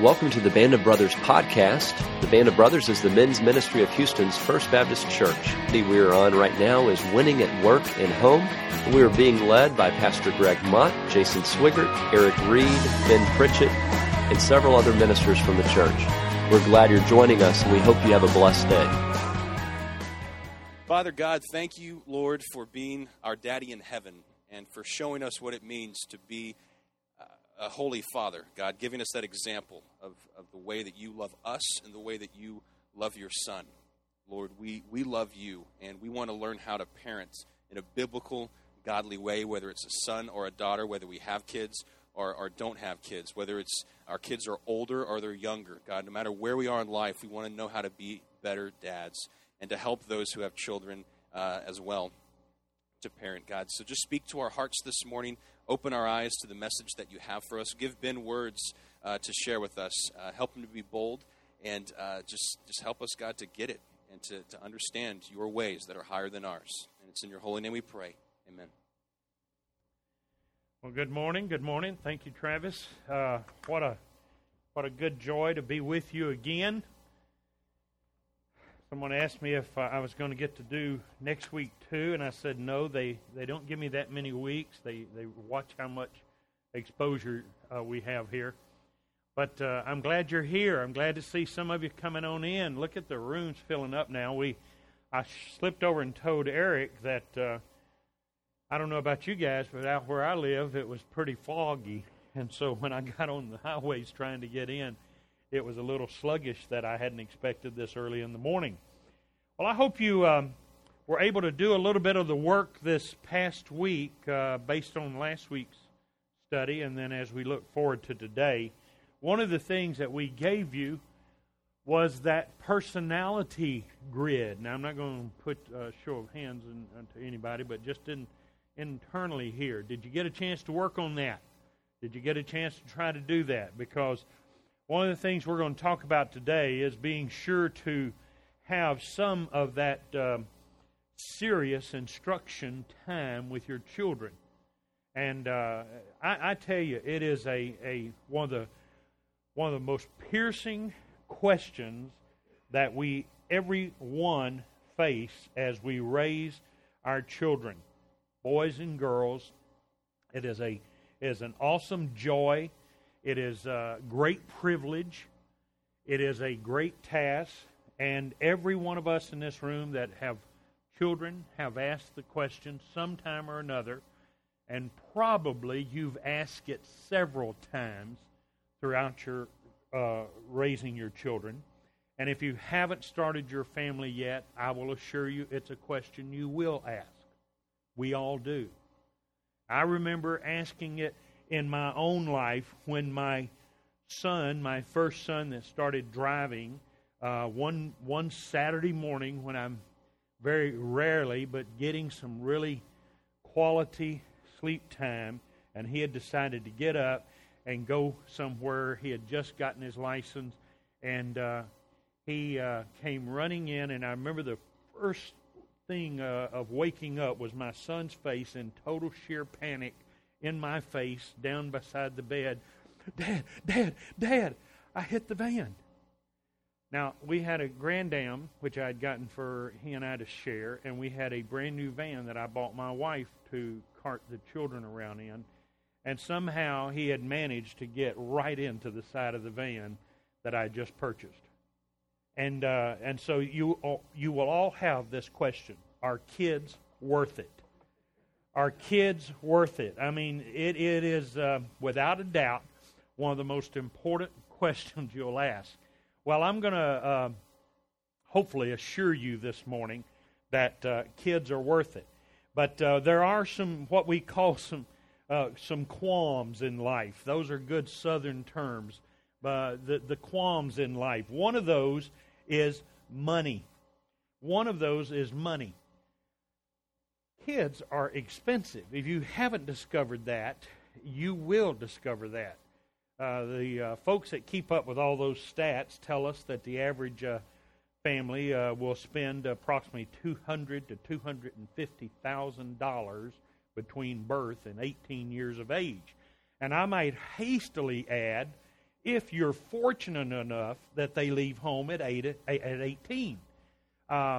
Welcome to the Band of Brothers podcast. The Band of Brothers is the men's ministry of Houston's First Baptist Church. The we are on right now is Winning at Work and Home. We are being led by Pastor Greg Mott, Jason Swiggert, Eric Reed, Ben Pritchett, and several other ministers from the church. We're glad you're joining us, and we hope you have a blessed day. Father God, thank you, Lord, for being our daddy in heaven and for showing us what it means to be a holy Father, God, giving us that example of the way that you love us and the way that you love your Son. Lord, we love you, and we want to learn how to parent in a biblical, godly way, whether it's a son or a daughter, whether we have kids or don't have kids, whether it's our kids are older or they're younger. God, no matter where we are in life, we want to know how to be better dads and to help those who have children as well to parent, God. So just speak to our hearts this morning. Open our eyes to the message that you have for us. Give Ben words to share with us. Help him to be bold, and just help us, God, to get it and to understand your ways that are higher than ours. And it's in your holy name we pray. Amen. Well, good morning. Good morning. Thank you, Travis. What a good joy to be with you again. Someone asked me if I was going to get to do next week too, and I said no. They don't give me that many weeks. They watch how much exposure we have here. But I'm glad you're here. I'm glad to see some of you coming on in. Look at the rooms filling up now. I slipped over and told Eric that I don't know about you guys, but out where I live, it was pretty foggy, and so when I got on the highways trying to get in, it was a little sluggish that I hadn't expected this early in the morning. Well, I hope you were able to do a little bit of the work this past week based on last week's study, and then as we look forward to today, one of the things that we gave you was that personality grid. Now, I'm not going to put a show of hands to anybody, but just internally here. Did you get a chance to work on that? Did you get a chance to try to do that? Because one of the things we're going to talk about today is being sure to have some of that serious instruction time with your children. And I tell you, it is a one of the most piercing questions that everyone face as we raise our children, boys and girls. It is an awesome joy. It is a great privilege. It is a great task. And every one of us in this room that have children have asked the question sometime or another, and probably you've asked it several times throughout your raising your children. And if you haven't started your family yet, I will assure you it's a question you will ask. We all do. I remember asking it in my own life, when my first son that started driving, one Saturday morning when I'm very rarely but getting some really quality sleep time, and he had decided to get up and go somewhere. He had just gotten his license, and he came running in, and I remember the first thing of waking up was my son's face in total sheer panic in my face, down beside the bed. Dad, I hit the van. Now, we had a Grand Am, which I had gotten for he and I to share, and we had a brand new van that I bought my wife to cart the children around in, and somehow he had managed to get right into the side of the van that I just purchased. And so you will all have this question: are kids worth it? Are kids worth it? I mean, it is, without a doubt, one of the most important questions you'll ask. Well, I'm going to hopefully assure you this morning that kids are worth it. But there are some, what we call some qualms in life. Those are good Southern terms, the qualms in life. One of those is money. Kids are expensive. If you haven't discovered that, you will discover that. The folks that keep up with all those stats tell us that the average family will spend approximately $200,000 to $250,000 between birth and 18 years of age. And I might hastily add, if you're fortunate enough that they leave home at 18.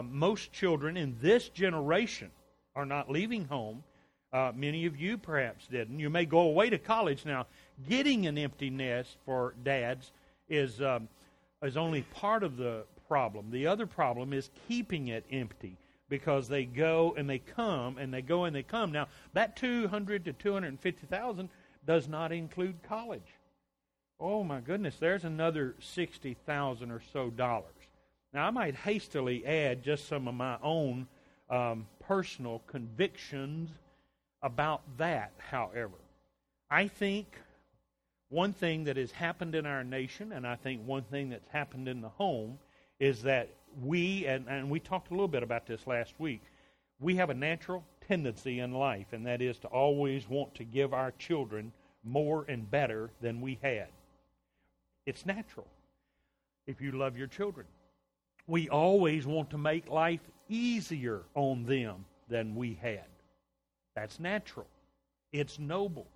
Most children in this generation are not leaving home. Many of you perhaps didn't. You may go away to college now. Getting an empty nest for dads is only part of the problem. The other problem is keeping it empty, because they go and they come and they go and they come. Now, that 200 to 250,000 does not include college. Oh my goodness, there's another $60,000 or so dollars. Now, I might hastily add just some of my own personal convictions about that, however. I think one thing that has happened in our nation, and I think one thing that's happened in the home, is that we, and we talked a little bit about this last week, we have a natural tendency in life, and that is to always want to give our children more and better than we had. It's natural if you love your children. We always want to make life easier on them than we had. That's natural. It's noble.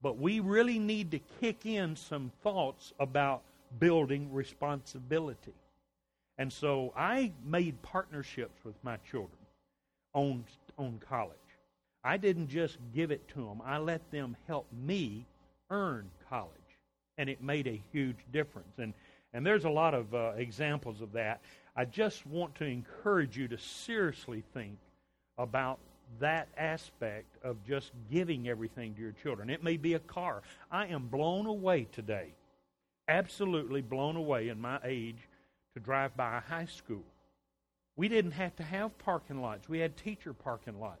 But we really need to kick in some thoughts about building responsibility. And so I made partnerships with my children on college. I didn't just give it to them. I let them help me earn college, and it made a huge difference. And there's a lot of examples of that. I just want to encourage you to seriously think about that aspect of just giving everything to your children. It may be a car. I am blown away today, absolutely blown away in my age, to drive by a high school. We didn't have to have parking lots. We had teacher parking lots.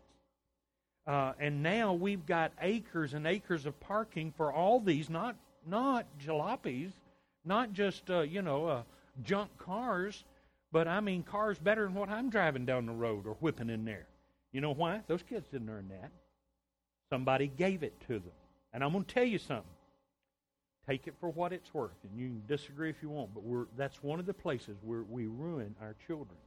And now we've got acres and acres of parking for all these, not jalopies, not just, junk cars, but I mean cars better than what I'm driving down the road or whipping in there. You know why? Those kids didn't earn that. Somebody gave it to them. And I'm going to tell you something. Take it for what it's worth, and you can disagree if you want, but that's one of the places where we ruin our children.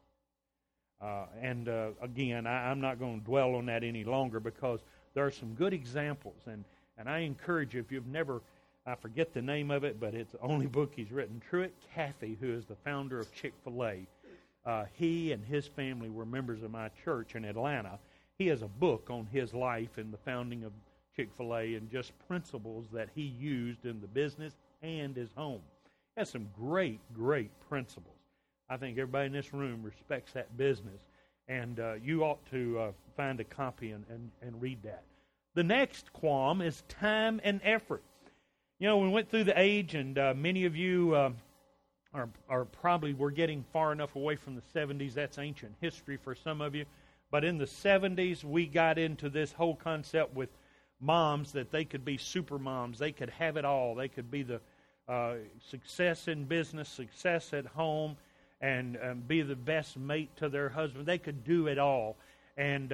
Again, I'm not going to dwell on that any longer, because there are some good examples, and I encourage you, if you've never, I forget the name of it, but it's the only book he's written, Truett Cathy, who is the founder of Chick-fil-A. He and his family were members of my church in Atlanta. He has a book on his life and the founding of Chick-fil-A and just principles that he used in the business and his home. He has some great, great principles. I think everybody in this room respects that business, and you ought to find a copy and read that. The next qualm is time and effort. You know, we went through the age, and many of you are probably, we're getting far enough away from the 70s. That's ancient history for some of you. But in the 70s, we got into this whole concept with moms that they could be super moms, they could have it all, they could be the success in business, success at home, and be the best mate to their husband. They could do it all. And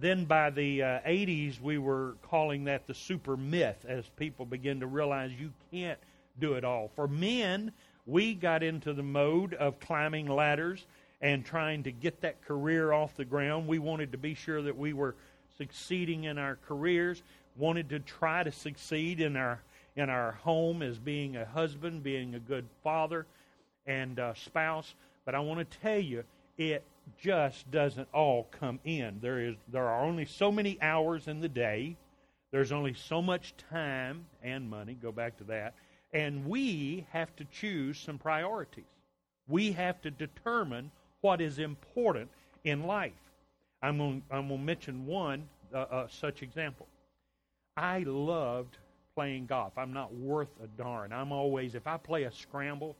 then by the 80s, we were calling that the super myth, as people begin to realize you can't do it all. For men, we got into the mode of climbing ladders and trying to get that career off the ground. We wanted to be sure that we were succeeding in our careers, wanted to try to succeed in our home as being a husband, being a good father and a spouse. But I want to tell you, it just doesn't all come in. There are only so many hours in the day. There's only so much time and money, go back to that, and we have to choose some priorities. We have to determine what is important in life. I'm going to mention one such example. I loved playing golf. I'm not worth a darn. I'm always, if I play a scramble,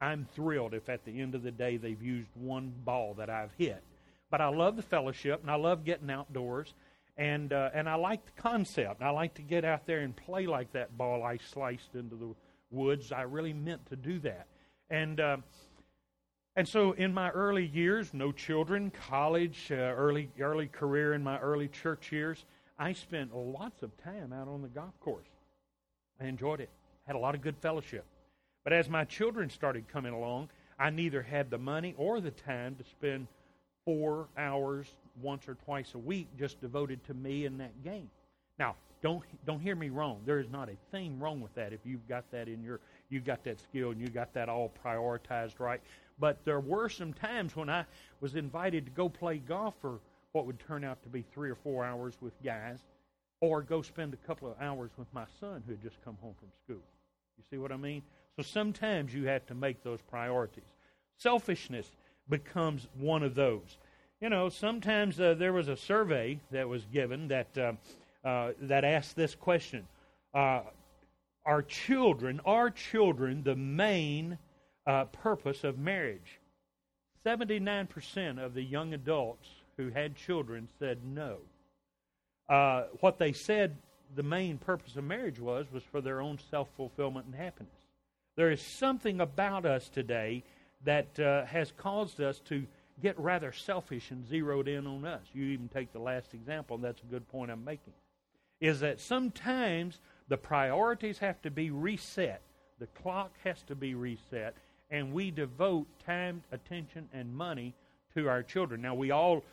I'm thrilled if at the end of the day they've used one ball that I've hit. But I love the fellowship, and I love getting outdoors, and I like the concept. I like to get out there and play like that ball I sliced into the woods. I really meant to do that. And so in my early years, no children, college, early career in my early church years, I spent lots of time out on the golf course. I enjoyed it. Had a lot of good fellowship. But as my children started coming along, I neither had the money or the time to spend 4 hours once or twice a week just devoted to me and that game. Now, don't hear me wrong. There is not a thing wrong with that if you've got that in your, you've got that skill and you've got that all prioritized right. But there were some times when I was invited to go play golf for what would turn out to be 3 or 4 hours with guys, or go spend a couple of hours with my son who had just come home from school. You see what I mean? So sometimes you have to make those priorities. Selfishness becomes one of those. You know, sometimes there was a survey that was given that that asked this question: Are children the main purpose of marriage? 79% of the young adults who had children said no. What they said the main purpose of marriage was for their own self-fulfillment and happiness. There is something about us today that has caused us to get rather selfish and zeroed in on us. You even take the last example, and that's a good point I'm making, is that sometimes the priorities have to be reset. The clock has to be reset, and we devote time, attention, and money to our children. Now, we all,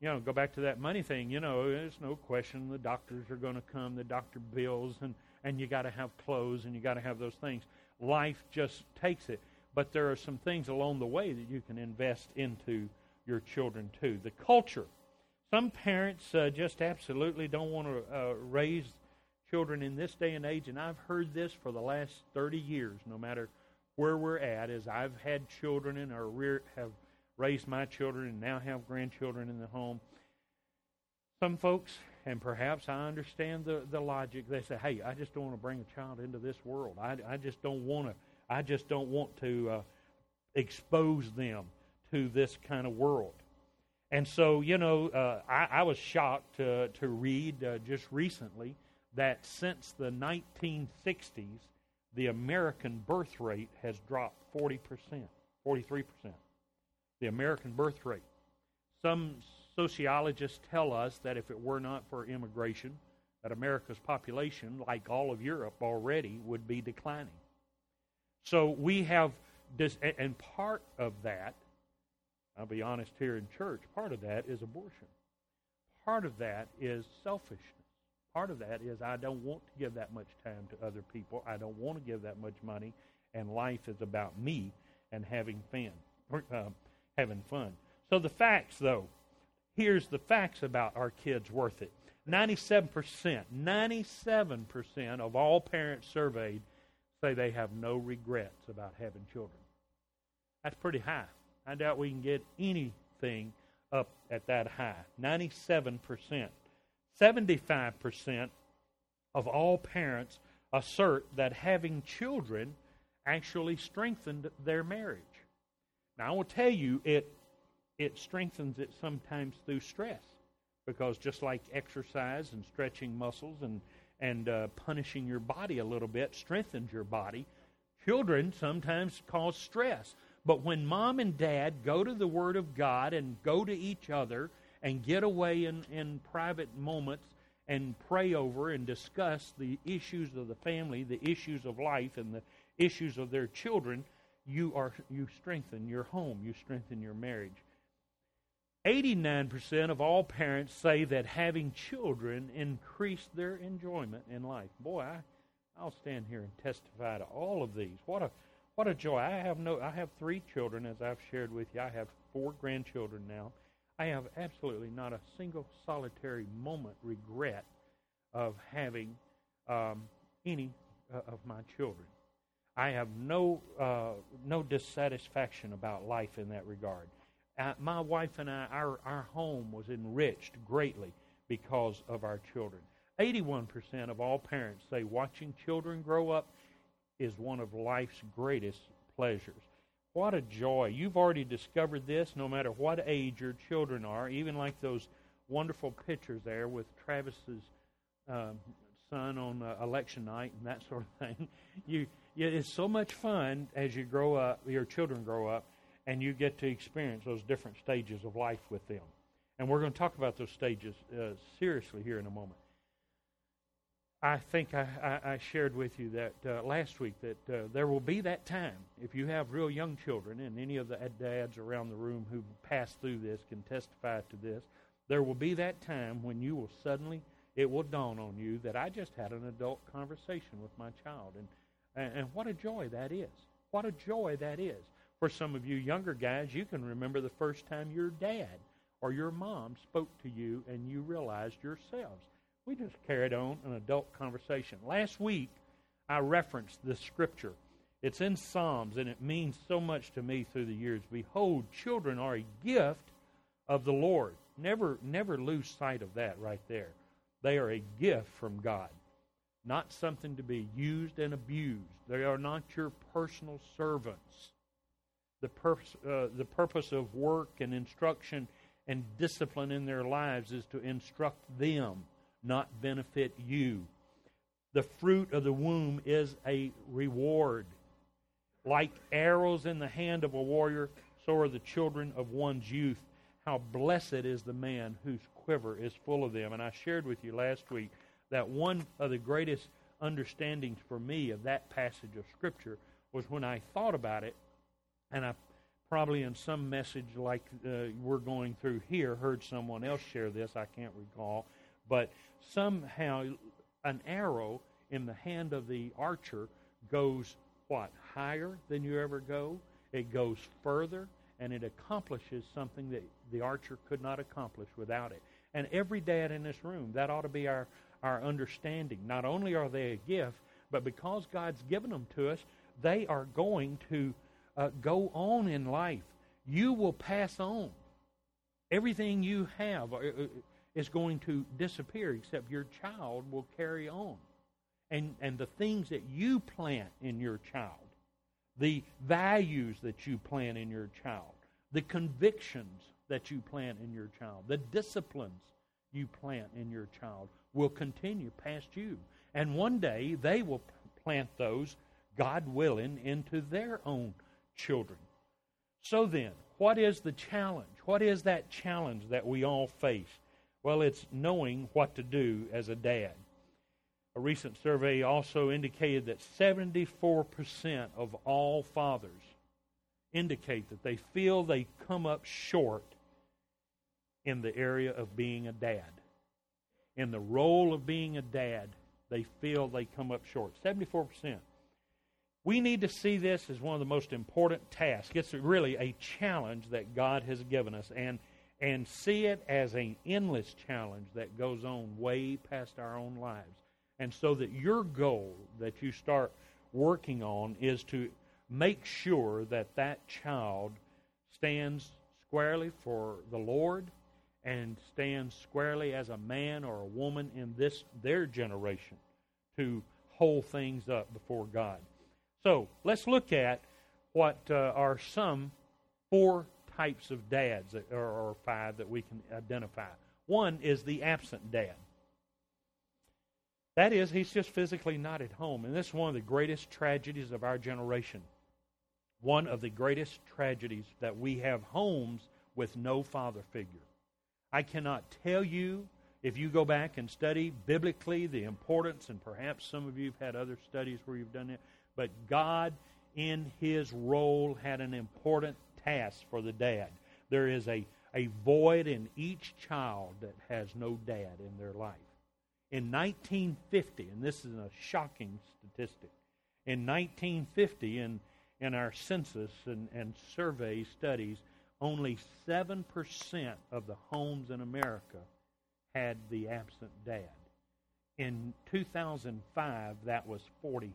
you know, go back to that money thing. You know, there's no question the doctors are going to come, the doctor bills, and you got to have clothes, and you got to have those things. Life just takes it. But there are some things along the way that you can invest into your children, too. The culture. Some parents just absolutely don't want to raise children in this day and age, and I've heard this for the last 30 years, no matter where we're at, as I've had children and have raised my children and now have grandchildren in the home. Some folks, and perhaps I understand the logic, they say, hey, I just don't want to bring a child into this world. I just don't want to expose them to this kind of world. And so, you know, I was shocked to read just recently that since the 1960s, the American birth rate has dropped 43%. The American birth rate. Some sociologists tell us that if it were not for immigration, that America's population, like all of Europe already, would be declining. So we have this, and part of that, I'll be honest here in church, part of that is abortion. Part of that is selfishness. Part of that is I don't want to give that much time to other people. I don't want to give that much money, and life is about me and having fun. So the facts, though, here's the facts about are kids worth it. 97% of all parents surveyed say they have no regrets about having children. That's pretty high. I doubt we can get anything up at that high. 97%. 75% of all parents assert that having children actually strengthened their marriage. Now, I will tell you, it strengthens it sometimes through stress, because just like exercise and stretching muscles and punishing your body a little bit strengthens your body. Children sometimes cause stress. But when mom and dad go to the Word of God and go to each other and get away in private moments and pray over and discuss the issues of the family, the issues of life, and the issues of their children, you strengthen your home, you strengthen your marriage. 89% of all parents say that having children increased their enjoyment in life. Boy, I'll stand here and testify to all of these. What a joy. I have 3 children, as I've shared with you. I have 4 grandchildren now. I have absolutely not a single solitary moment regret of having any of my children. I have no dissatisfaction about life in that regard. My wife and I, our home was enriched greatly because of our children. 81% of all parents say watching children grow up is one of life's greatest pleasures. What a joy. You've already discovered this, no matter what age your children are, even like those wonderful pictures there with Travis's son on election night and that sort of thing. It's so much fun as you grow up, your children grow up, and you get to experience those different stages of life with them. And we're going to talk about those stages seriously here in a moment. I think I shared with you that last week that there will be that time, if you have real young children, and any of the dads around the room who passed through this can testify to this, there will be that time when you will suddenly it will dawn on you that I just had an adult conversation with my child. And what a joy that is. What a joy that is. For some of you younger guys, you can remember the first time your dad or your mom spoke to you and you realized yourselves. We just carried on an adult conversation. Last week, I referenced this scripture. It's in Psalms, and it means so much to me through the years. Behold, children are a gift of the Lord. Never lose sight of that right there. They are a gift from God, not something to be used and abused. They are not your personal servants. The purpose of work and instruction and discipline in their lives is to instruct them, not benefit you. The fruit of the womb is a reward. Like arrows in the hand of a warrior, so are the children of one's youth. How blessed is the man whose quiver is full of them. And I shared with you last week that one of the greatest understandings for me of that passage of Scripture was when I thought about it, and I probably in some message like we're going through here heard someone else share this, I can't recall, but somehow an arrow in the hand of the archer goes what? Higher than you ever go. It goes further, and it accomplishes something that the archer could not accomplish without it. And every dad in this room, that ought to be our understanding. Not only are they a gift, but because God's given them to us, they are going to go on in life. You will pass on. Everything you have is going to disappear, except your child will carry on. And the things that you plant in your child, the values that you plant in your child, the convictions that you plant in your child, the disciplines you plant in your child will continue past you. And one day they will plant those, God willing, into their own children. So then, what is the challenge? What is that challenge that we all face? Well, it's knowing what to do as a dad. A recent survey also indicated that 74% of all fathers indicate that they feel they come up short in the area of being a dad. In the role of being a dad, they feel they come up short. 74%. We need to see this as one of the most important tasks. It's really a challenge that God has given us, and see it as an endless challenge that goes on way past our own lives. And so that your goal that you start working on is to make sure that that child stands squarely for the Lord and stands squarely as a man or a woman in this their generation to hold things up before God. So let's look at what are some four types of dads, or five, that we can identify. One is the absent dad. That is, he's just physically not at home. And this is one of the greatest tragedies of our generation. One of the greatest tragedies that we have homes with no father figure. I cannot tell you, if you go back and study biblically the importance, and perhaps some of you have had other studies where you've done it, but God in his role had an important task for the dad. There is a void in each child that has no dad in their life. In 1950, and this is a shocking statistic, in 1950, in our census and survey studies, only 7% of the homes in America had the absent dad. In 2005, that was 40%.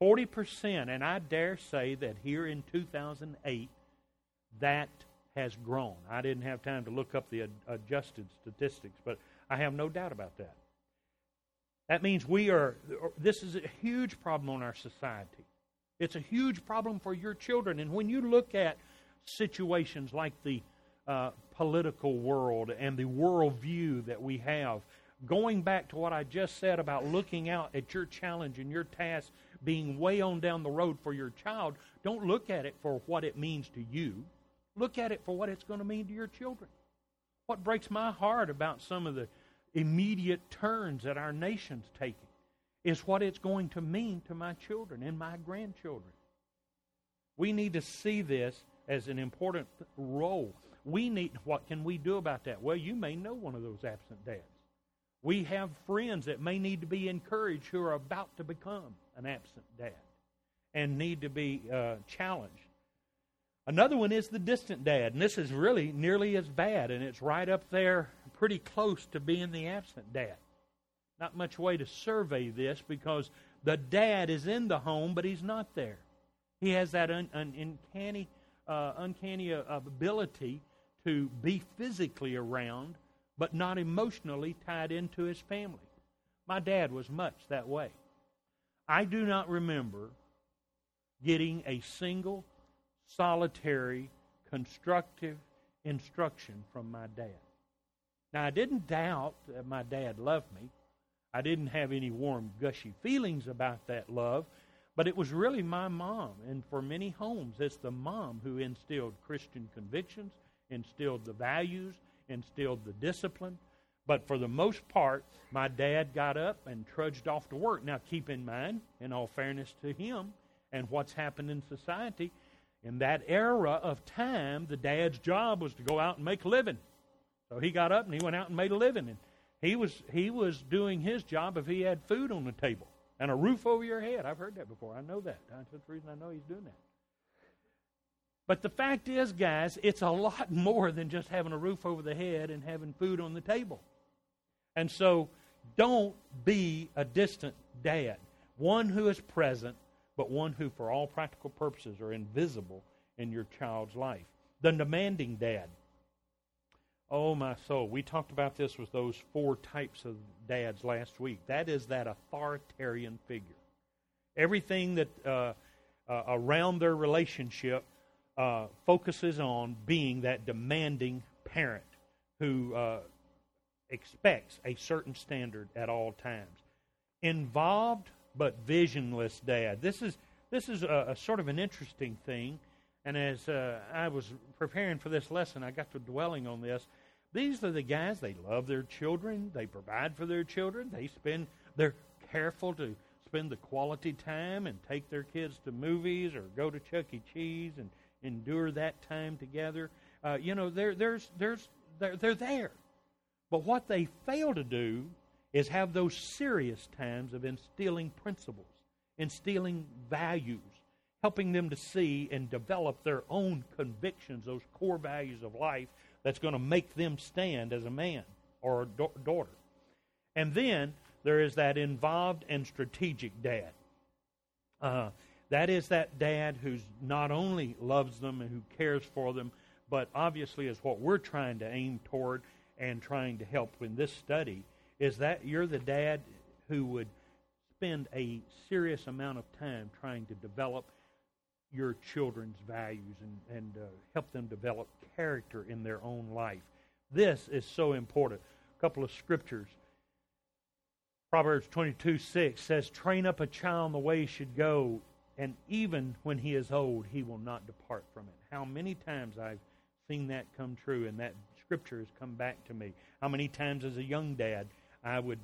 40%, and I dare say that here in 2008, that has grown. I didn't have time to look up the adjusted statistics, but I have no doubt about that. That means this is a huge problem on our society. It's a huge problem for your children. And when you look at situations like the political world and the worldview that we have, going back to what I just said about looking out at your challenge and your task being way on down the road for your child, don't look at it for what it means to you. Look at it for what it's going to mean to your children. What breaks my heart about some of the immediate turns that our nation's taking is what it's going to mean to my children and my grandchildren. We need to see this as an important role. we need, what can we do about that? Well, you may know one of those absent dads. We have friends that may need to be encouraged who are about to become an absent dad and need to be challenged. Another one is the distant dad, and this is really nearly as bad, and it's right up there pretty close to being the absent dad. Not much way to survey this because the dad is in the home, but he's not there. He has that uncanny ability to be physically around, but not emotionally tied into his family. My dad was much that way. I do not remember getting a single solitary, constructive instruction from my dad. Now, I didn't doubt that my dad loved me. I didn't have any warm, gushy feelings about that love, but it was really my mom. And for many homes, it's the mom who instilled Christian convictions, instilled the values, instilled the discipline. But for the most part, my dad got up and trudged off to work. Now, keep in mind, in all fairness to him and what's happened in society, in that era of time, the dad's job was to go out and make a living. So he got up and he went out and made a living. And he was doing his job if he had food on the table and a roof over your head. I've heard that before. I know that. That's the reason I know he's doing that. But the fact is, guys, it's a lot more than just having a roof over the head and having food on the table. And so don't be a distant dad, one who is present, but one who, for all practical purposes, are invisible in your child's life. The demanding dad. Oh, my soul. We talked about this with those four types of dads last week. That is that authoritarian figure. Everything that around their relationship focuses on being that demanding parent who expects a certain standard at all times. Involved but visionless dad. This is a sort of an interesting thing, and as I was preparing for this lesson, I got to dwelling on this. These are the guys, they love their children, they provide for their children, they're careful to spend the quality time and take their kids to movies or go to Chuck E. Cheese and endure that time together. They're there. But what they fail to do is have those serious times of instilling principles, instilling values, helping them to see and develop their own convictions, those core values of life that's going to make them stand as a man or a daughter. And then there is that involved and strategic dad. That is that dad who's not only loves them and who cares for them, but obviously is what we're trying to aim toward and trying to help in this study, is that you're the dad who would spend a serious amount of time trying to develop your children's values and help them develop character in their own life. This is so important. A couple of scriptures. Proverbs 22:6 says, "Train up a child in the way he should go, and even when he is old, he will not depart from it." How many times I've seen that come true, and that scripture has come back to me. How many times as a young dad I would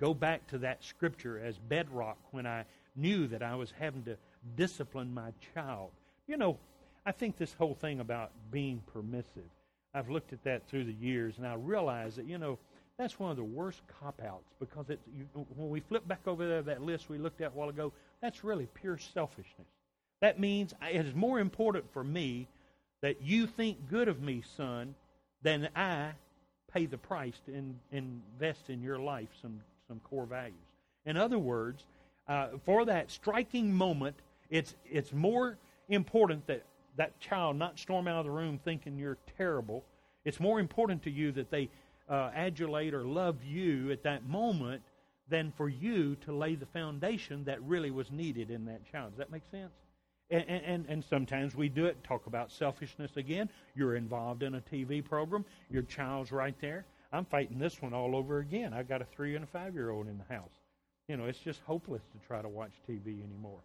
go back to that scripture as bedrock when I knew that I was having to discipline my child. You know, I think this whole thing about being permissive, I've looked at that through the years, and I realize that, you know, that's one of the worst cop-outs because when we flip back over there, that list we looked at a while ago, that's really pure selfishness. That means it is more important for me that you think good of me, son, than I pay the price to invest in your life some core values. In other words, for that striking moment, it's more important that that child not storm out of the room thinking you're terrible. It's more important to you that they adulate or love you at that moment than for you to lay the foundation that really was needed in that child. Does that make sense? And sometimes we do it. Talk about selfishness again. You're involved in a TV program. Your child's right there. I'm fighting this one all over again. I've got a 3- and 5-year-old in the house. You know, it's just hopeless to try to watch TV anymore.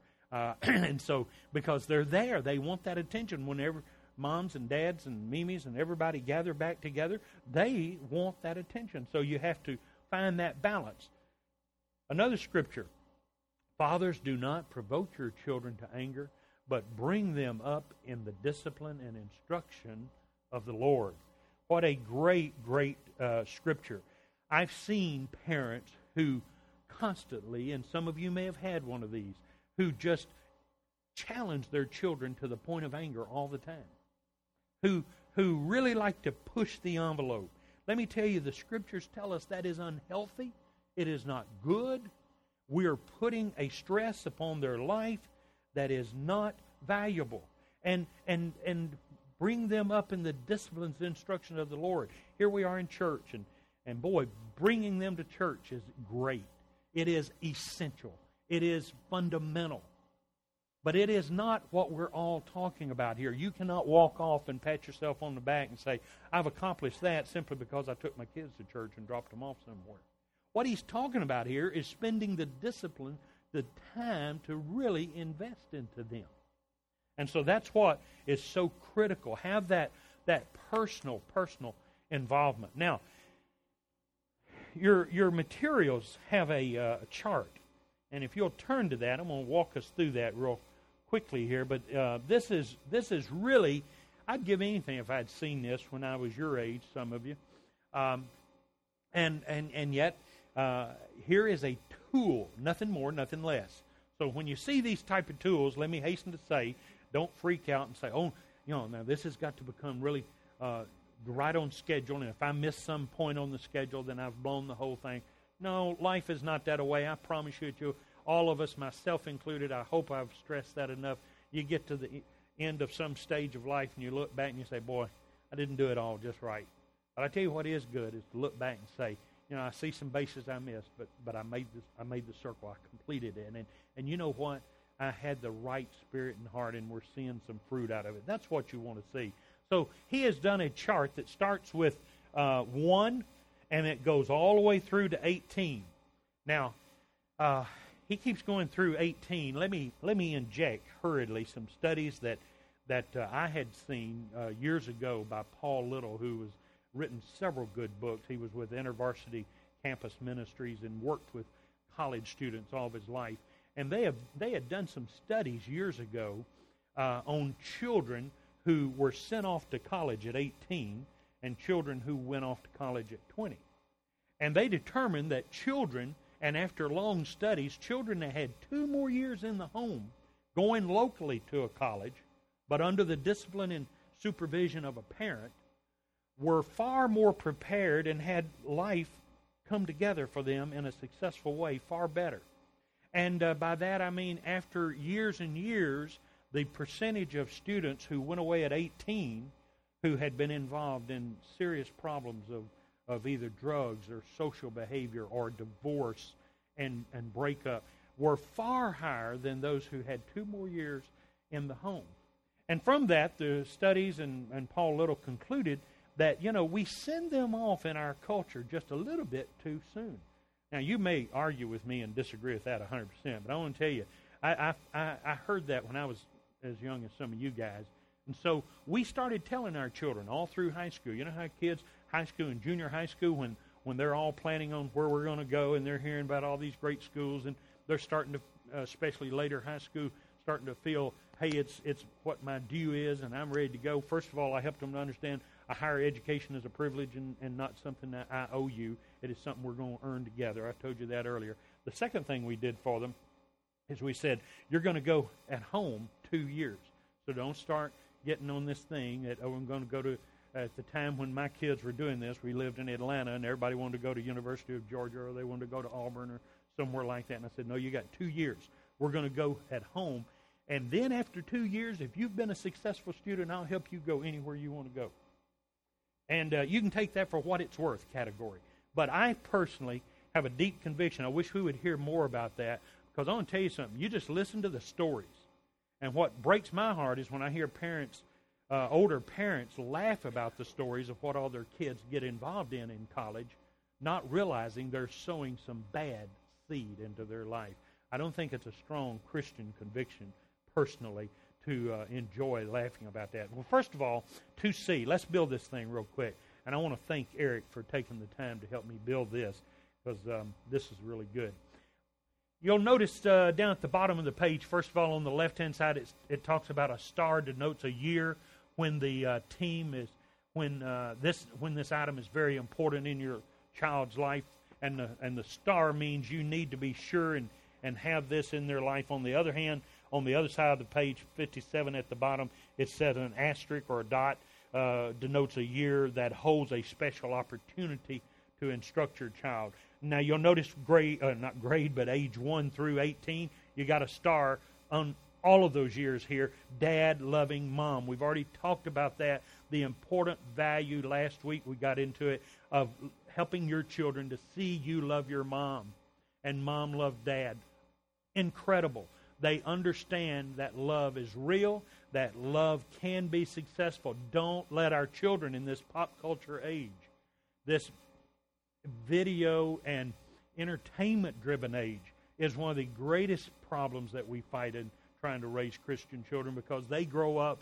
And so, because they're there, they want that attention. Whenever moms and dads and mimes and everybody gather back together, they want that attention. So you have to find that balance. Another scripture, "Fathers, do not provoke your children to anger, but bring them up in the discipline and instruction of the Lord. What a great, great scripture. I've seen parents who constantly, and some of you may have had one of these, who just challenge their children to the point of anger all the time, who really like to push the envelope. Let me tell you, the scriptures tell us that is unhealthy. It is not good. We are putting a stress upon their life that is not valuable. And bring them up in the disciplines and instruction of the Lord. Here we are in church, and boy, bringing them to church is great. It is essential. It is fundamental. But it is not what we're all talking about here. You cannot walk off and pat yourself on the back and say, I've accomplished that simply because I took my kids to church and dropped them off somewhere. What he's talking about here is spending the discipline, the time to really invest into them. And so that's what is so critical. Have that personal involvement. Now, your materials have a chart. And if you'll turn to that, I'm going to walk us through that real quickly here. But this is really, I'd give anything if I'd seen this when I was your age, some of you. And yet, here is a tool, nothing more, nothing less. So when you see these type of tools, let me hasten to say, don't freak out and say, oh, you know, now this has got to become really right on schedule. And if I miss some point on the schedule, then I've blown the whole thing. No, life is not that way. I promise you, all of us, myself included, I hope I've stressed that enough. You get to the end of some stage of life and you look back and you say, boy, I didn't do it all just right. But I tell you what is good is to look back and say, you know, I see some bases I missed, but I made the circle. I completed it. And you know what? I had the right spirit and heart, and we're seeing some fruit out of it. That's what you want to see. So he has done a chart that starts with 1, and it goes all the way through to 18. Now, he keeps going through 18. Let me inject hurriedly some studies that I had seen years ago by Paul Little, who has written several good books. He was with InterVarsity Campus Ministries and worked with college students all of his life. And they had done some studies years ago on children who were sent off to college at 18. And children who went off to college at 20. And they determined that children, and after long studies, children that had 2 more years in the home going locally to a college, but under the discipline and supervision of a parent, were far more prepared and had life come together for them in a successful way, far better. And by that I mean after years and years, the percentage of students who went away at 18 who had been involved in serious problems of either drugs or social behavior or divorce and breakup were far higher than those who had 2 more years in the home. And from that, the studies and Paul Little concluded that, you know, we send them off in our culture just a little bit too soon. Now, you may argue with me and disagree with that 100%, but I want to tell you, I heard that when I was as young as some of you guys. And so we started telling our children all through high school. You know how kids, high school and junior high school, when they're all planning on where we're going to go and they're hearing about all these great schools and they're starting to, especially later high school, starting to feel, hey, it's what my due is and I'm ready to go. First of all, I helped them to understand a higher education is a privilege and not something that I owe you. It is something we're going to earn together. I told you that earlier. The second thing we did for them is we said, you're going to go at home 2 years. So don't start getting on this thing that, oh, I'm going to go to, at the time when my kids were doing this, we lived in Atlanta, and everybody wanted to go to University of Georgia, or they wanted to go to Auburn, or somewhere like that. And I said, no, you got 2 years. We're going to go at home. And then after 2 years, if you've been a successful student, I'll help you go anywhere you want to go. And you can take that for what it's worth category. But I personally have a deep conviction. I wish we would hear more about that, because I want to tell you something. You just listen to the stories. And what breaks my heart is when I hear parents, older parents, laugh about the stories of what all their kids get involved in college, not realizing they're sowing some bad seed into their life. I don't think it's a strong Christian conviction, personally, to enjoy laughing about that. Well, first of all, 2C, let's build this thing real quick. And I want to thank Eric for taking the time to help me build this, because this is really good. You'll notice down at the bottom of the page, first of all, on the left-hand side, it talks about a star denotes a year when the team is when this item is very important in your child's life, and the star means you need to be sure and have this in their life. On the other hand, on the other side of the page, 57 at the bottom, it says an asterisk or a dot denotes a year that holds a special opportunity to instruct your child. Now you'll notice age 1 through 18, you got a star on all of those years here, dad loving mom. We've already talked about that, the important value last week we got into it, of helping your children to see you love your mom and mom love dad. Incredible. They understand that love is real, that love can be successful. Don't let our children in this pop culture age, this video and entertainment-driven age, is one of the greatest problems that we fight in trying to raise Christian children, because they grow up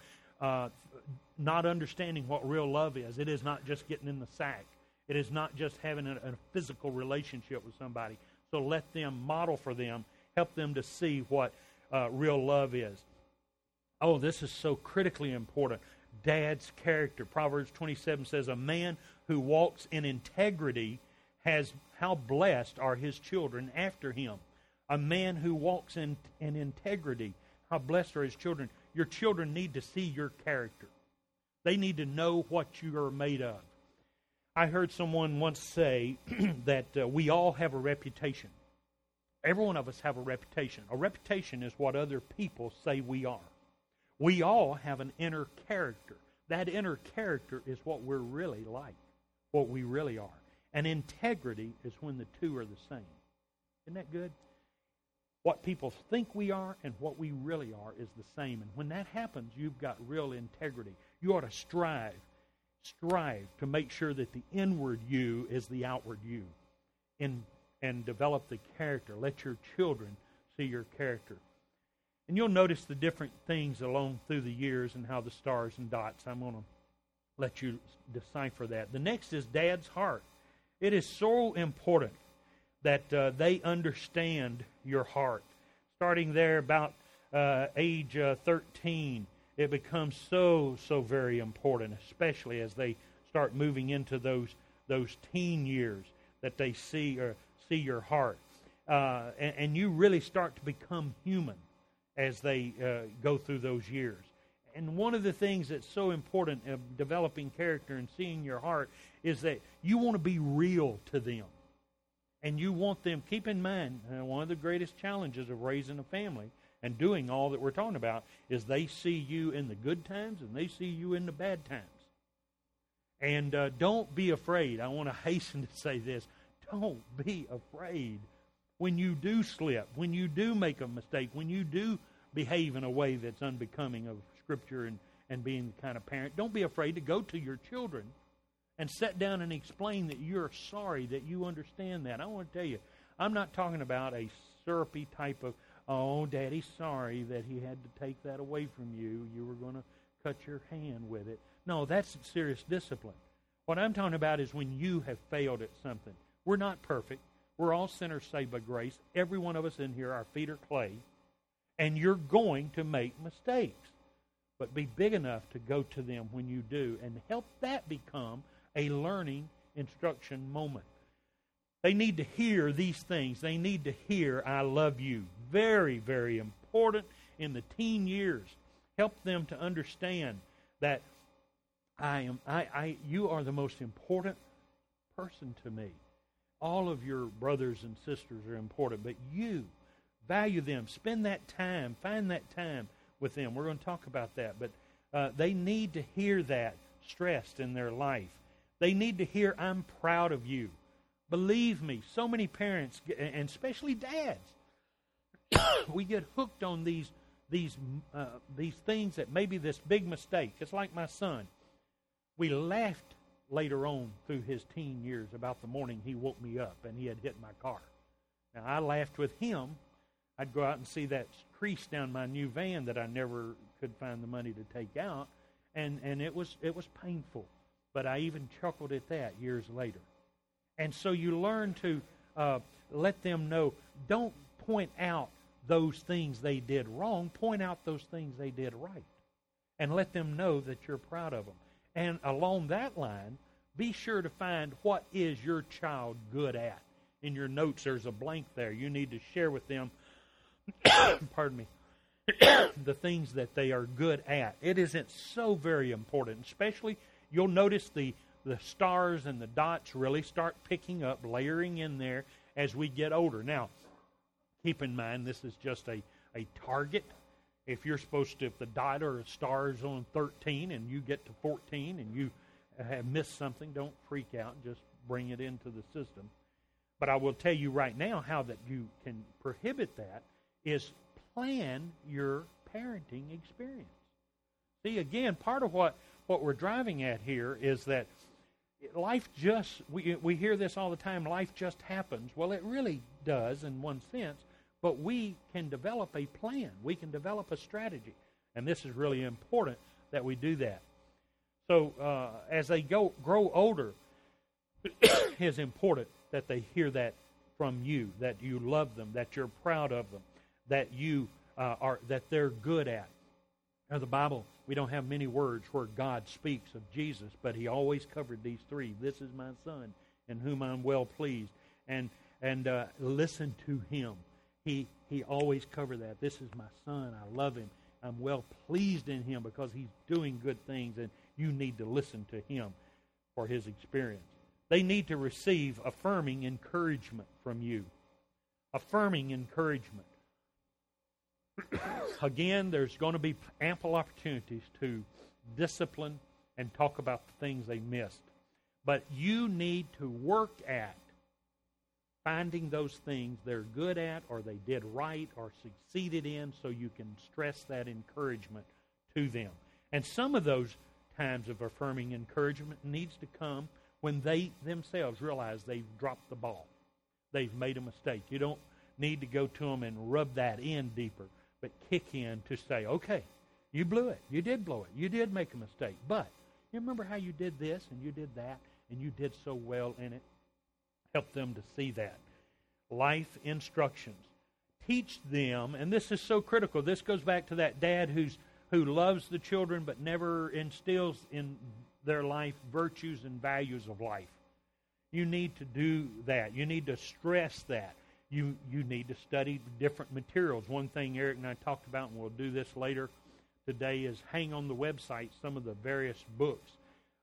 not understanding what real love is. It is not just getting in the sack. It is not just having a physical relationship with somebody. So let them model for them, help them to see what real love is. Oh, this is so critically important. Dad's character. Proverbs 27 says, a man who walks in integrity has, how blessed are his children after him. A man who walks in integrity, how blessed are his children. Your children need to see your character. They need to know what you are made of. I heard someone once say that we all have a reputation. Every one of us have a reputation. A reputation is what other people say we are. We all have an inner character. That inner character is what we're really like, what we really are. And integrity is when the two are the same. Isn't that good? What people think we are and what we really are is the same. And when that happens, you've got real integrity. You ought to strive to make sure that the inward you is the outward you. And develop the character. Let your children see your character. And you'll notice the different things along through the years and how the stars and dots. I'm going to let you decipher that. The next is dad's heart. It is so important that they understand your heart. Starting there about age 13, it becomes so very important, especially as they start moving into those teen years, that they see your heart. And you really start to become human as they go through those years. And one of the things that's so important of developing character and seeing your heart is that you want to be real to them. And you want them, keep in mind, one of the greatest challenges of raising a family and doing all that we're talking about is they see you in the good times and they see you in the bad times. And don't be afraid. I want to hasten to say this. Don't be afraid when you do slip, when you do make a mistake, when you do behave in a way that's unbecoming of Scripture and being the kind of parent. Don't be afraid to go to your children and sit down and explain that you're sorry, that you understand that. I want to tell you, I'm not talking about a syrupy type of, oh, Daddy's sorry that he had to take that away from you. You were going to cut your hand with it. No, that's serious discipline. What I'm talking about is when you have failed at something. We're not perfect. We're all sinners saved by grace. Every one of us in here, our feet are clay. And you're going to make mistakes. But be big enough to go to them when you do and help that become a learning instruction moment. They need to hear these things. They need to hear, I love you. Very, very important in the teen years. Help them to understand that you are the most important person to me. All of your brothers and sisters are important, but you value them. Spend that time. Find that time with them. We're going to talk about that, but they need to hear that stressed in their life. They need to hear, I'm proud of you. Believe me, so many parents, and especially dads, we get hooked on these things that maybe this big mistake. It's like my son. We laughed later on through his teen years about the morning he woke me up and he had hit my car. Now, I laughed with him. I'd go out and see that crease down my new van that I never could find the money to take out, and it was painful. But I even chuckled at that years later. And so you learn to let them know, don't point out those things they did wrong. Point out those things they did right. And let them know that you're proud of them. And along that line, be sure to find what is your child good at. In your notes, there's a blank there. You need to share with them, pardon me, the things that they are good at. It isn't so very important. Especially, you'll notice the stars and the dots really start picking up, layering in there as we get older. Now, keep in mind, this is just a target. If you're supposed to, if the dot or a star is on 13 and you get to 14 and you have missed something, don't freak out. Just bring it into the system. But I will tell you right now how that you can prohibit that is plan your parenting experience. See, again, part of what we're driving at here is that life just, we hear this all the time, life just happens. Well, it really does in one sense, but we can develop a plan. We can develop a strategy, and this is really important that we do that. So as they grow older, it's important that they hear that from you, that you love them, that you're proud of them, that you are that they're good at. Now, the Bible, we don't have many words where God speaks of Jesus, but He always covered these three. This is my Son, in whom I'm well pleased, and listen to Him. He always covered that. This is my Son. I love Him. I'm well pleased in Him because He's doing good things, and you need to listen to Him for His experience. They need to receive affirming encouragement from you. Affirming encouragement. Again, there's going to be ample opportunities to discipline and talk about the things they missed. But you need to work at finding those things they're good at or they did right or succeeded in so you can stress that encouragement to them. And some of those times of affirming encouragement needs to come when they themselves realize they've dropped the ball. They've made a mistake. You don't need to go to them and rub that in deeper, but kick in to say, okay, you blew it. You did blow it. You did make a mistake. But you remember how you did this and you did that and you did so well in it? Help them to see that. Life instructions. Teach them, and this is so critical. This goes back to that dad who loves the children but never instills in their life virtues and values of life. You need to do that. You need to stress that. You need to study different materials. One thing Eric and I talked about, and we'll do this later today, is hang on the website some of the various books.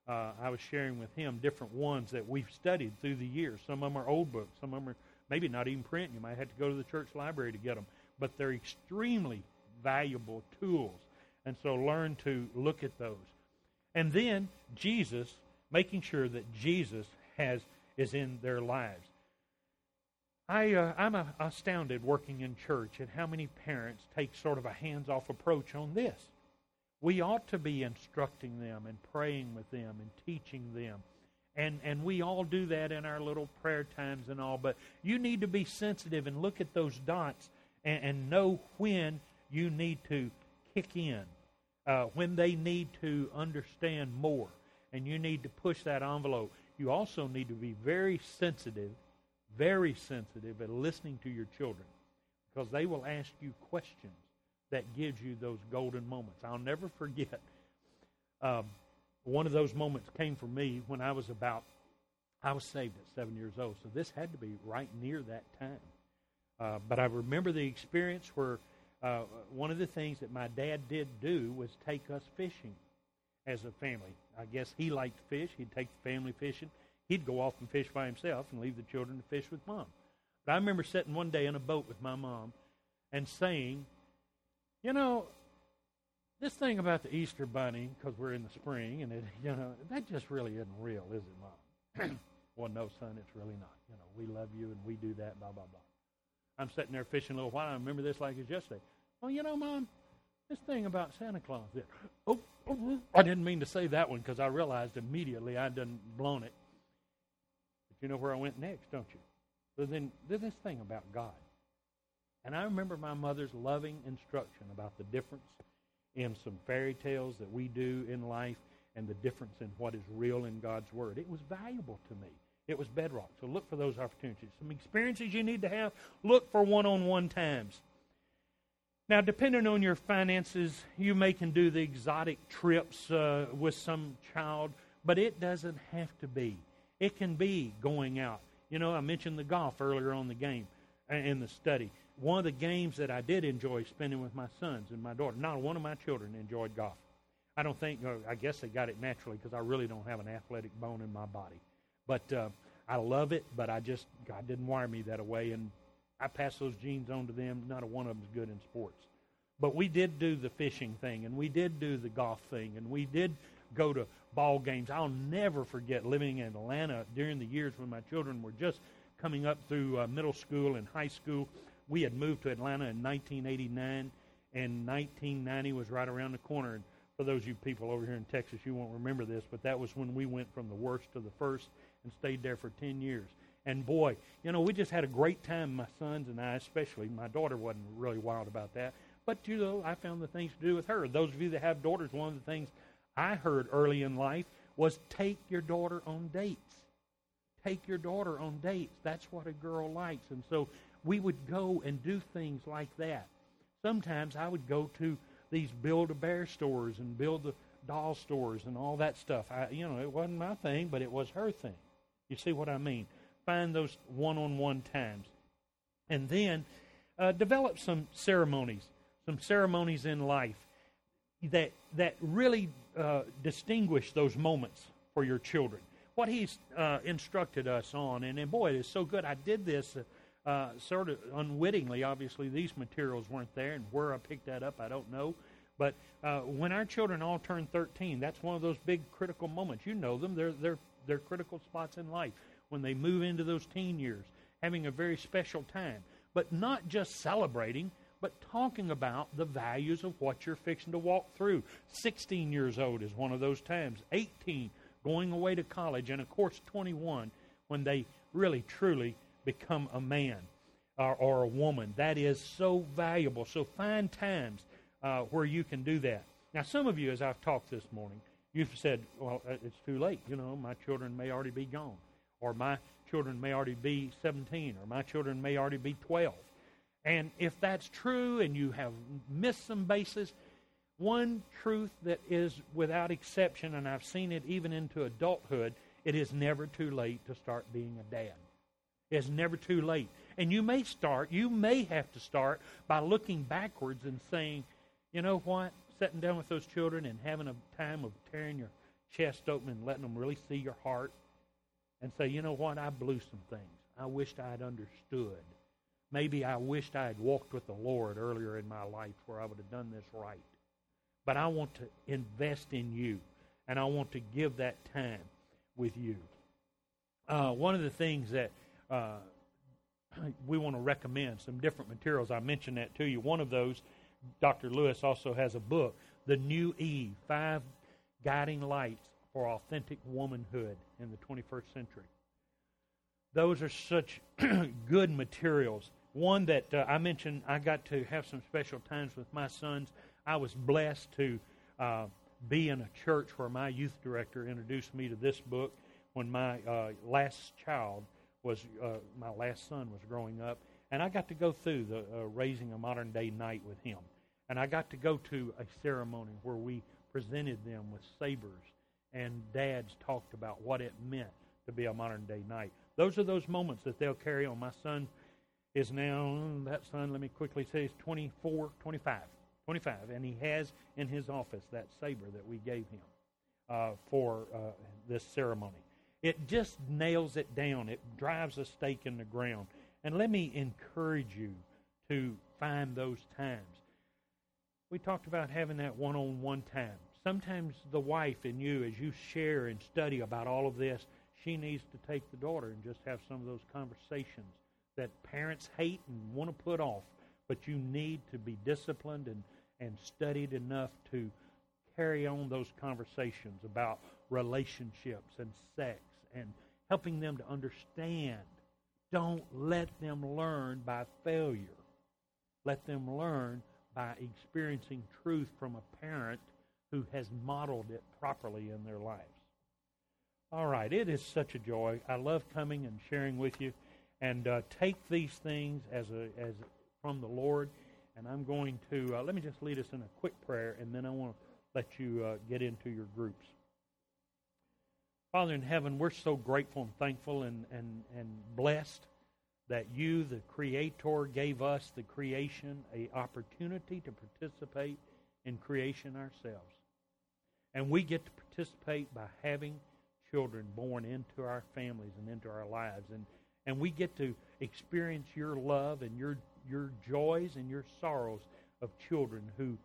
I was sharing with him different ones that we've studied through the years. Some of them are old books. Some of them are maybe not even print. You might have to go to the church library to get them. But they're extremely valuable tools. And so learn to look at those. And then Jesus, making sure that Jesus is in their lives. I'm astounded working in church at how many parents take sort of a hands-off approach on this. We ought to be instructing them and praying with them and teaching them. And we all do that in our little prayer times and all, but you need to be sensitive and look at those dots and know when you need to kick in. When they need to understand more, and you need to push that envelope. You also need to be very sensitive at listening to your children, because they will ask you questions that gives you those golden moments. I'll never forget. One of those moments came for me when I was saved at 7 years old, so this had to be right near that time. But I remember the experience where one of the things that my dad did do was take us fishing as a family. I guess he liked to fish. He'd take the family fishing. He'd go off and fish by himself and leave the children to fish with Mom. But I remember sitting one day in a boat with my mom and saying, you know, this thing about the Easter Bunny, because we're in the spring, and that just really isn't real, is it, Mom? Well, no, son, it's really not. You know, we love you and we do that, blah, blah, blah. I'm sitting there fishing a little while. I remember this like it's yesterday. Well, you know, Mom, this thing about Santa Claus. I didn't mean to say that one because I realized immediately I'd done blown it. But you know where I went next, don't you? So then there's this thing about God. And I remember my mother's loving instruction about the difference in some fairy tales that we do in life and the difference in what is real in God's Word. It was valuable to me. It was bedrock. So look for those opportunities. Some experiences you need to have, look for one-on-one times. Now, depending on your finances, you may can do the exotic trips with some child, but it doesn't have to be. It can be going out. You know, I mentioned the golf earlier on the game in the study. One of the games that I did enjoy spending with my sons and my daughter, not one of my children enjoyed golf. I don't think, I guess they got it naturally because I really don't have an athletic bone in my body. But I love it, but God didn't wire me that way, and I pass those genes on to them. Not a one of them's good in sports. But we did do the fishing thing, and we did do the golf thing, and we did go to ball games. I'll never forget living in Atlanta during the years when my children were just coming up through middle school and high school. We had moved to Atlanta in 1989, and 1990 was right around the corner. And for those of you people over here in Texas, you won't remember this, but that was when we went from the worst to the first and stayed there for 10 years. And boy, you know, we just had a great time, my sons and I especially. My daughter wasn't really wild about that. But, you know, I found the things to do with her. Those of you that have daughters, one of the things I heard early in life was take your daughter on dates. Take your daughter on dates. That's what a girl likes. And so we would go and do things like that. Sometimes I would go to these Build-A-Bear stores and Build-A-Doll stores and all that stuff. It wasn't my thing, but it was her thing. You see what I mean? Find those one-on-one times. And then develop some ceremonies. Some ceremonies in life that really distinguish those moments for your children. What he's instructed us on, and boy, it is so good. I did this sort of unwittingly. Obviously, these materials weren't there, and where I picked that up, I don't know. But when our children all turn 13, that's one of those big critical moments. You know them. They're critical spots in life when they move into those teen years, having a very special time. But not just celebrating, but talking about the values of what you're fixing to walk through. 16 years old is one of those times. 18, going away to college. And, of course, 21, when they really, truly become a man or a woman. That is so valuable. So find times where you can do that. Now, some of you, as I've talked this morning, you've said, well, it's too late. You know, my children may already be gone, or my children may already be 17, or my children may already be 12. And if that's true and you have missed some bases, one truth that is without exception, and I've seen it even into adulthood, it is never too late to start being a dad. It's never too late. And you may have to start by looking backwards and saying, you know what, sitting down with those children and having a time of tearing your chest open and letting them really see your heart and say, you know what, I blew some things. I wished I had understood. Maybe I wished I had walked with the Lord earlier in my life where I would have done this right. But I want to invest in you, and I want to give that time with you. One of the things that we want to recommend, some different materials, I mentioned that to you. One of those, Dr. Lewis also has a book, The New Eve, 5 Guiding Lights for Authentic Womanhood in the 21st Century. Those are such good materials. One that I mentioned, I got to have some special times with my sons. I was blessed to be in a church where my youth director introduced me to this book when my my last son was growing up. And I got to go through the Raising a Modern Day Night with him. And I got to go to a ceremony where we presented them with sabers and dads talked about what it meant to be a modern day knight. Those are those moments that they'll carry on. My son is now, let me quickly say, is 25, and he has in his office that saber that we gave him for this ceremony. It just nails it down. It drives a stake in the ground. And let me encourage you to find those times. We talked about having that one-on-one time. Sometimes the wife and you, as you share and study about all of this, she needs to take the daughter and just have some of those conversations that parents hate and want to put off. But you need to be disciplined and studied enough to carry on those conversations about relationships and sex and helping them to understand. Don't let them learn by failure. Let them learn by experiencing truth from a parent who has modeled it properly in their life. All right, it is such a joy. I love coming and sharing with you, and take these things as from the Lord, And I'm going to, let me just lead us in a quick prayer, and then I want to let you get into your groups. Father in heaven, we're so grateful and thankful and blessed that you, the Creator, gave us, the creation, an opportunity to participate in creation ourselves. And we get to participate by having children born into our families and into our lives. And we get to experience your love and your joys and your sorrows of children who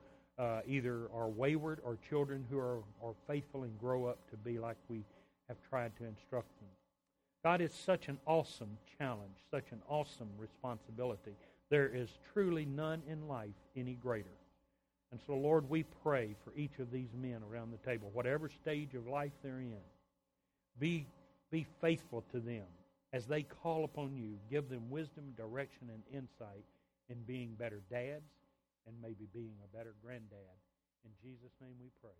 either are wayward or children who are faithful and grow up to be like we have tried to instruct them. God, it's such an awesome challenge, such an awesome responsibility. There is truly none in life any greater. And so, Lord, we pray for each of these men around the table, whatever stage of life they're in. Be faithful to them as they call upon you. Give them wisdom, direction, and insight in being better dads and maybe being a better granddad. In Jesus' name we pray.